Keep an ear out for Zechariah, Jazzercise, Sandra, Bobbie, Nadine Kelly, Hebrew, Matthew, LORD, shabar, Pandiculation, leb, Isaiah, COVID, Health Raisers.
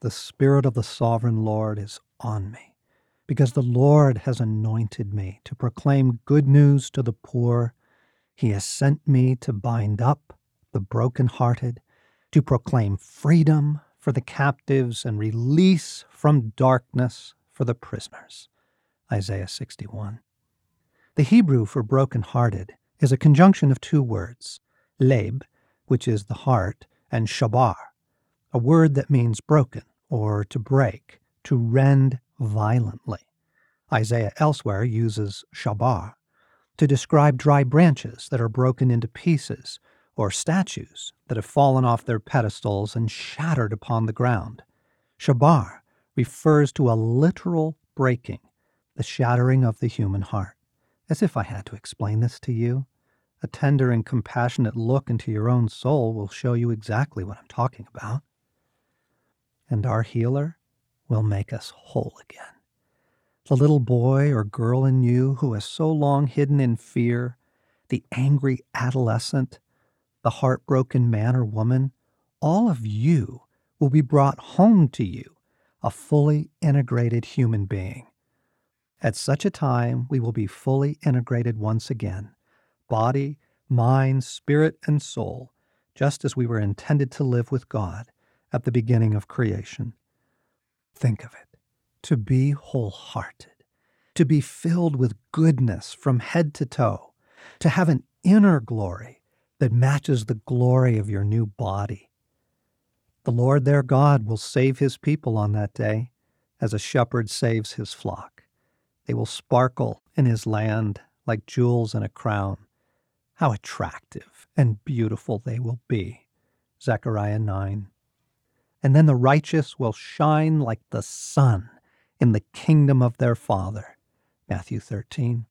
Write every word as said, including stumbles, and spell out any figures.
The Spirit of the Sovereign Lord is on me, because the Lord has anointed me to proclaim good news to the poor. He has sent me to bind up the brokenhearted, to proclaim freedom for the captives and release from darkness for the prisoners. Isaiah sixty-one. The Hebrew for brokenhearted is a conjunction of two words, leb, which is the heart, and shabar, a word that means broken or to break, to rend violently. Isaiah elsewhere uses shabar to describe dry branches that are broken into pieces or statues that have fallen off their pedestals and shattered upon the ground. Shabar refers to a literal breaking, the shattering of the human heart. As if I had to explain this to you, a tender and compassionate look into your own soul will show you exactly what I'm talking about. And our healer will make us whole again. The little boy or girl in you who has so long hidden in fear, the angry adolescent, the heartbroken man or woman, all of you will be brought home to you, a fully integrated human being. At such a time, we will be fully integrated once again, body, mind, spirit, and soul, just as we were intended to live with God at the beginning of creation. Think of it, to be wholehearted, to be filled with goodness from head to toe, to have an inner glory that matches the glory of your new body. The Lord their God will save his people on that day, as a shepherd saves his flock. They will sparkle in his land like jewels in a crown. How attractive and beautiful they will be. Zechariah nine. And then the righteous will shine like the sun in the kingdom of their Father. Matthew thirteen.